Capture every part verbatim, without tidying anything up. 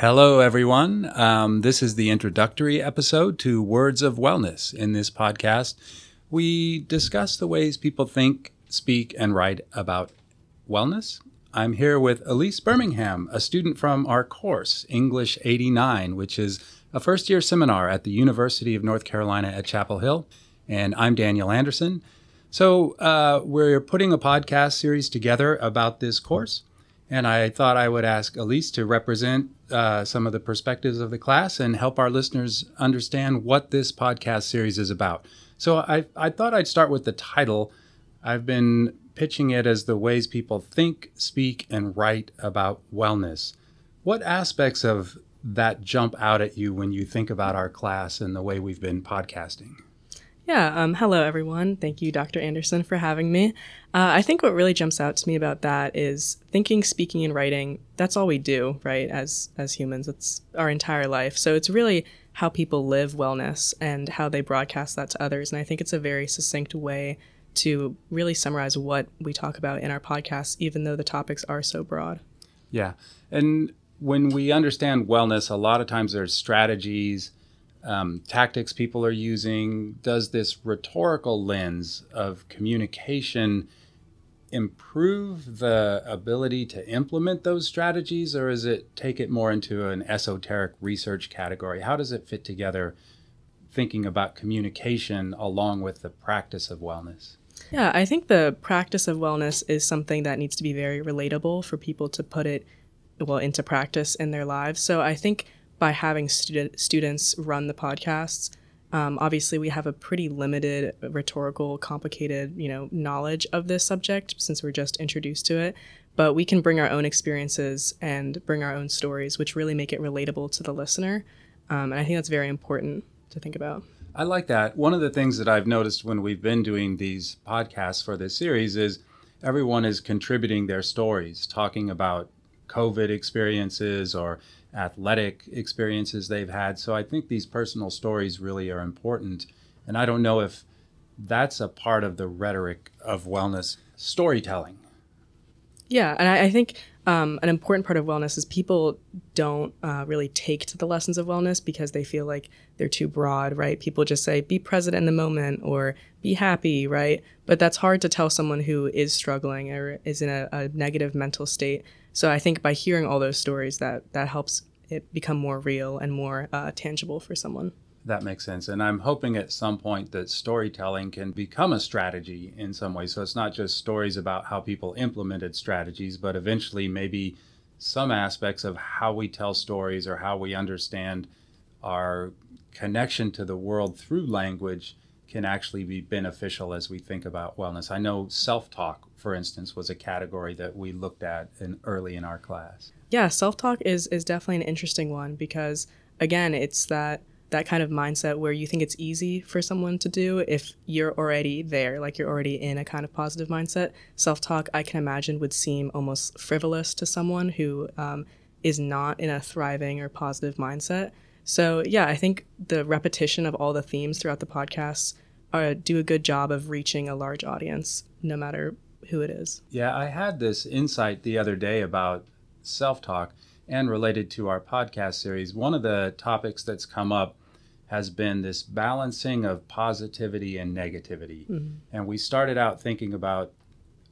Hello, everyone. Um, this is the introductory episode to Words of Wellness. In this podcast, we discuss the ways people think, speak, and write about wellness. I'm here with Elise Birmingham, a student from our course, English eighty-nine, which is a first-year seminar at the University of North Carolina at Chapel Hill. And I'm Daniel Anderson. So uh, we're putting a podcast series together about this course. And I thought I would ask Elise to represent uh, some of the perspectives of the class and help our listeners understand what this podcast series is about. So I, I thought I'd start with the title. I've been pitching it as the ways people think, speak, and write about wellness. What aspects of that jump out at you when you think about our class and the way we've been podcasting? Yeah. Um, hello, everyone. Thank you, Doctor Anderson, for having me. Uh, I think what really jumps out to me about that is thinking, speaking, and writing. That's all we do, right, as as humans. That's our entire life. So it's really how people live wellness and how they broadcast that to others. And I think it's a very succinct way to really summarize what we talk about in our podcasts, even though the topics are so broad. Yeah. And when we understand wellness, a lot of times there's strategies, Um, tactics people are using. Does this rhetorical lens of communication improve the ability to implement those strategies, or is it take it more into an esoteric research category? How does it fit together, thinking about communication along with the practice of wellness? Yeah, I think the practice of wellness is something that needs to be very relatable for people to put it well into practice in their lives. So I think by having student, students run the podcasts. Um, obviously, we have a pretty limited rhetorical, complicated, you know, knowledge of this subject since we're just introduced to it. But we can bring our own experiences and bring our own stories, which really make it relatable to the listener. Um, and I think that's very important to think about. I like that. One of the things that I've noticed when we've been doing these podcasts for this series is everyone is contributing their stories, talking about COVID experiences or athletic experiences they've had. So I think these personal stories really are important. And I don't know if that's a part of the rhetoric of wellness storytelling. Yeah. And I, I think um, an important part of wellness is people don't uh, really take to the lessons of wellness because they feel like they're too broad, right? People just say, be present in the moment or be happy, right? But that's hard to tell someone who is struggling or is in a, a negative mental state. So I think by hearing all those stories, that, that helps it become more real and more uh, tangible for someone. That makes sense. And I'm hoping at some point that storytelling can become a strategy in some way. So it's not just stories about how people implemented strategies, but eventually maybe some aspects of how we tell stories or how we understand our connection to the world through language can actually be beneficial as we think about wellness. I know self-talk, for instance, was a category that we looked at in early in our class. Yeah, self-talk is is definitely an interesting one because, again, it's that that kind of mindset where you think it's easy for someone to do if you're already there, like you're already in a kind of positive mindset. Self-talk, I can imagine, would seem almost frivolous to someone who um, is not in a thriving or positive mindset. So yeah, I think the repetition of all the themes throughout the podcasts are, do a good job of reaching a large audience, no matter who it is. Yeah, I had this insight the other day about self-talk and related to our podcast series. One of the topics that's come up has been this balancing of positivity and negativity. Mm-hmm. And we started out thinking about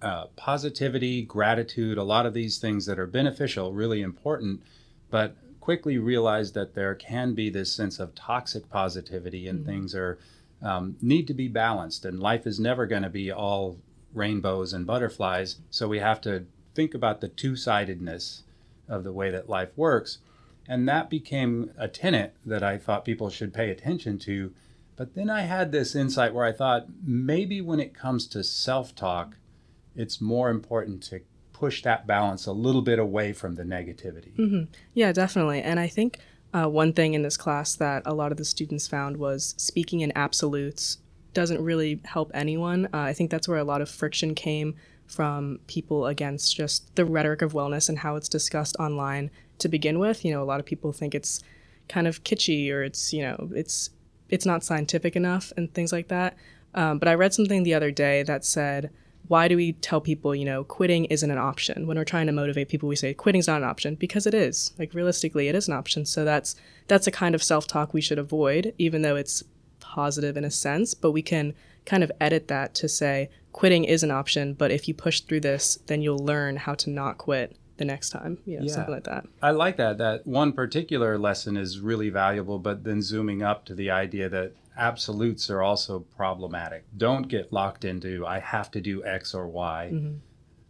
uh, positivity, gratitude, a lot of these things that are beneficial, really important, but quickly realized that there can be this sense of toxic positivity and mm-hmm. things are um, need to be balanced, and life is never going to be all rainbows and butterflies. So we have to think about the two-sidedness of the way that life works. And that became a tenet that I thought people should pay attention to. But then I had this insight where I thought maybe when it comes to self-talk, it's more important to push that balance a little bit away from the negativity. Mm-hmm. Yeah, definitely. And I think uh, one thing in this class that a lot of the students found was speaking in absolutes doesn't really help anyone. Uh, I think that's where a lot of friction came from people against just the rhetoric of wellness and how it's discussed online to begin with. You know, a lot of people think it's kind of kitschy or it's, you know, it's it's not scientific enough and things like that. Um, but I read something the other day that said why do we tell people, you know, quitting isn't an option? When we're trying to motivate people, we say quitting's not an option, because it is. Like, realistically, it is an option. So that's that's a kind of self-talk we should avoid, even though it's positive in a sense. But we can kind of edit that to say quitting is an option, but if you push through this, then you'll learn how to not quit the next time, you know, yeah. something like that. I like that. That one particular lesson is really valuable, but then zooming up to the idea that absolutes are also problematic. Don't get locked into, I have to do X or Y. Mm-hmm.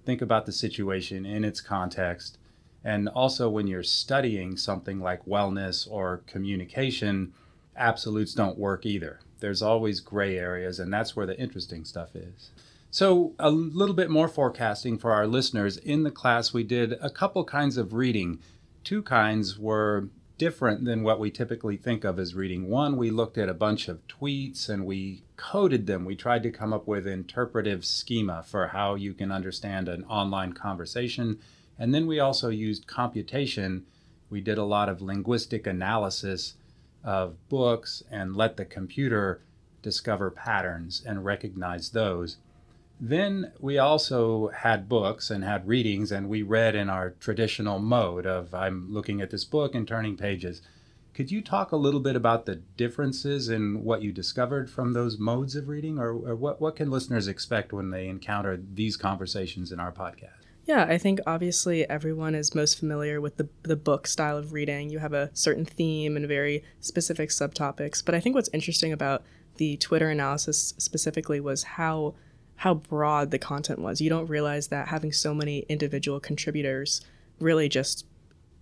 Think about the situation in its context. And also when you're studying something like wellness or communication, absolutes don't work either. There's always gray areas, and that's where the interesting stuff is. So a little bit more forecasting for our listeners. In the class, we did a couple kinds of reading. Two kinds were different than what we typically think of as reading. One, we looked at a bunch of tweets and we coded them. We tried to come up with interpretive schema for how you can understand an online conversation. And then we also used computation. We did a lot of linguistic analysis of books and let the computer discover patterns and recognize those. Then we also had books and had readings, and we read in our traditional mode of I'm looking at this book and turning pages. Could you talk a little bit about the differences in what you discovered from those modes of reading, or, or what, what can listeners expect when they encounter these conversations in our podcast? Yeah, I think obviously everyone is most familiar with the the book style of reading. You have a certain theme and very specific subtopics. But I think what's interesting about the Twitter analysis specifically was how how broad the content was. You don't realize that having so many individual contributors really just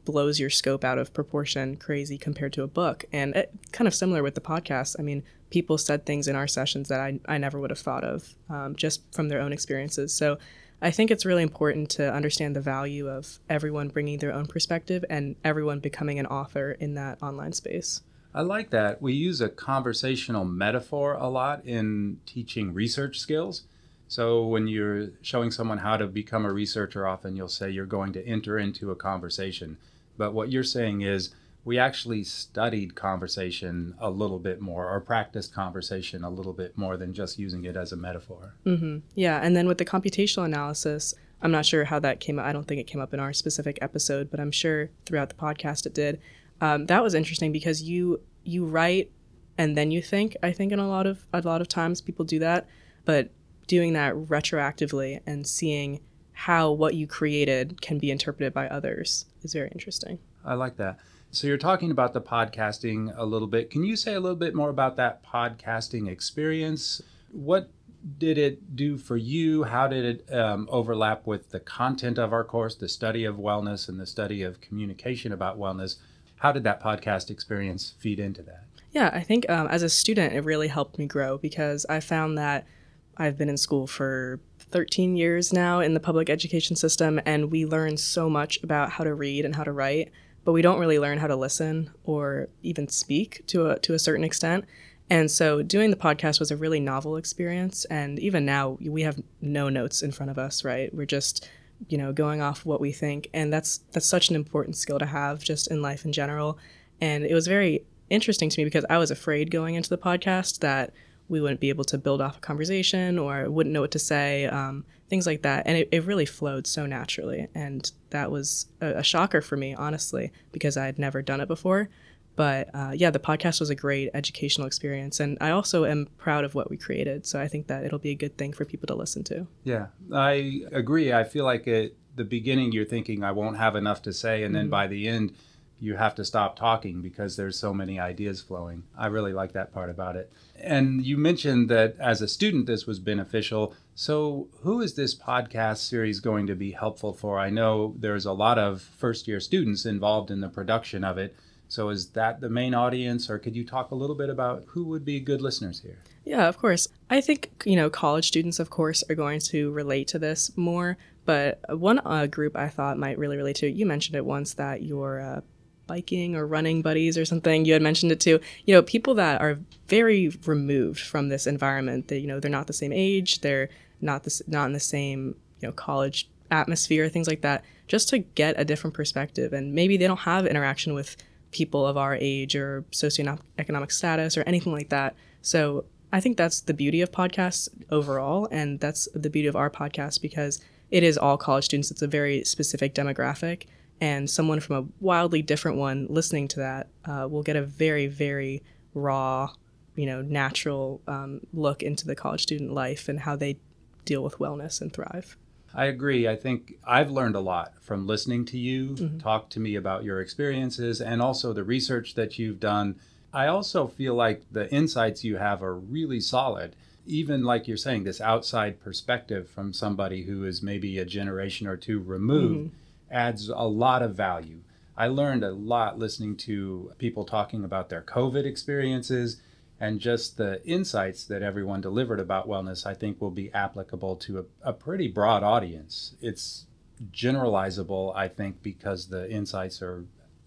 blows your scope out of proportion crazy compared to a book. And it, kind of similar with the podcast. I mean, people said things in our sessions that I, I never would have thought of um, just from their own experiences. So I think it's really important to understand the value of everyone bringing their own perspective and everyone becoming an author in that online space. I like that. We use a conversational metaphor a lot in teaching research skills. So when you're showing someone how to become a researcher, often you'll say you're going to enter into a conversation. But what you're saying is we actually studied conversation a little bit more, or practiced conversation a little bit more than just using it as a metaphor. Mm-hmm. Yeah. And then with the computational analysis, I'm not sure how that came up. I don't think it came up in our specific episode, but I'm sure throughout the podcast it did. Um, that was interesting because you you write and then you think. I think in a lot of a lot of times people do that, but doing that retroactively and seeing how what you created can be interpreted by others is very interesting. I like that. So you're talking about the podcasting a little bit. Can you say a little bit more about that podcasting experience? What did it do for you? How did it um, overlap with the content of our course, the study of wellness and the study of communication about wellness? How did that podcast experience feed into that? Yeah, I think um, as a student, it really helped me grow because I found that I've been in school for thirteen years now in the public education system, and we learn so much about how to read and how to write, but we don't really learn how to listen or even speak to a, to a certain extent. And so doing the podcast was a really novel experience. And even now we have no notes in front of us, right? We're just, you know, going off what we think. And that's, that's such an important skill to have just in life in general. And it was very interesting to me because I was afraid going into the podcast that we wouldn't be able to build off a conversation or wouldn't know what to say, um, things like that. And it, it really flowed so naturally. And that was a, a shocker for me, honestly, because I had never done it before. But uh, yeah, the podcast was a great educational experience. And I also am proud of what we created. So I think that it'll be a good thing for people to listen to. Yeah, I agree. I feel like at the beginning, you're thinking, I won't have enough to say. And then mm-hmm. by the end, you have to stop talking because there's so many ideas flowing. I really like that part about it. And you mentioned that as a student, this was beneficial. So who is this podcast series going to be helpful for? I know there's a lot of first-year students involved in the production of it. So is that the main audience, or could you talk a little bit about who would be good listeners here? Yeah, of course. I think, you know, college students, of course, are going to relate to this more. But one uh, group I thought might really relate to, you mentioned it once, that your uh, biking or running buddies or something, you had mentioned it too, you know, people that are very removed from this environment, that, you know, they're not the same age, they're not this, not in the same, you know, college atmosphere, things like that, just to get a different perspective. And maybe they don't have interaction with people of our age or socioeconomic status or anything like that. So I think that's the beauty of podcasts overall, and that's the beauty of our podcast, because it is all college students. It's a very specific demographic, and someone from a wildly different one listening to that uh, will get a very, very raw, you know, natural um, look into the college student life and how they deal with wellness and thrive. I agree. I think I've learned a lot from listening to you mm-hmm. talk to me about your experiences and also the research that you've done. I also feel like the insights you have are really solid. Even like you're saying, this outside perspective from somebody who is maybe a generation or two removed mm-hmm. adds a lot of value. I learned a lot listening to people talking about their COVID experiences, and just the insights that everyone delivered about wellness, I think, will be applicable to a, a pretty broad audience. It's generalizable, I think, because the insights are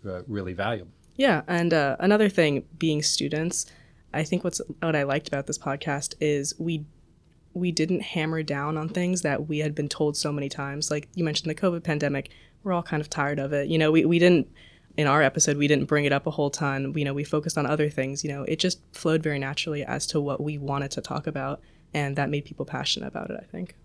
uh, really valuable. Yeah, and uh, another thing, being students, I think what's what I liked about this podcast is we we didn't hammer down on things that we had been told so many times. Like you mentioned the COVID pandemic, we're all kind of tired of it. You know, we, we didn't, in our episode, we didn't bring it up a whole ton. You know, we focused on other things. You know, it just flowed very naturally as to what we wanted to talk about, and that made people passionate about it, I think.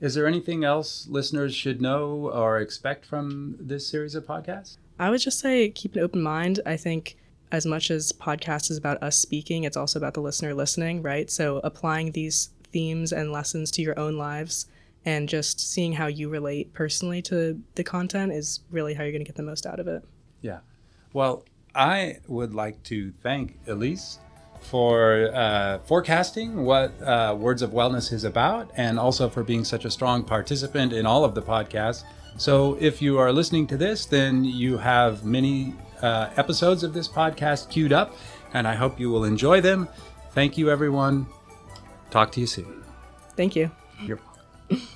Is there anything else listeners should know or expect from this series of podcasts? I would just say keep an open mind. I think as much as podcast is about us speaking, it's also about the listener listening, right? So applying these themes and lessons to your own lives and just seeing how you relate personally to the content is really how you're going to get the most out of it. Yeah. Well, I would like to thank Elise for uh, forecasting what uh, Words of Wellness is about, and also for being such a strong participant in all of the podcasts. So if you are listening to this, then you have many uh, episodes of this podcast queued up, and I hope you will enjoy them. Thank you, everyone. Talk to you soon. Thank you. You're welcome.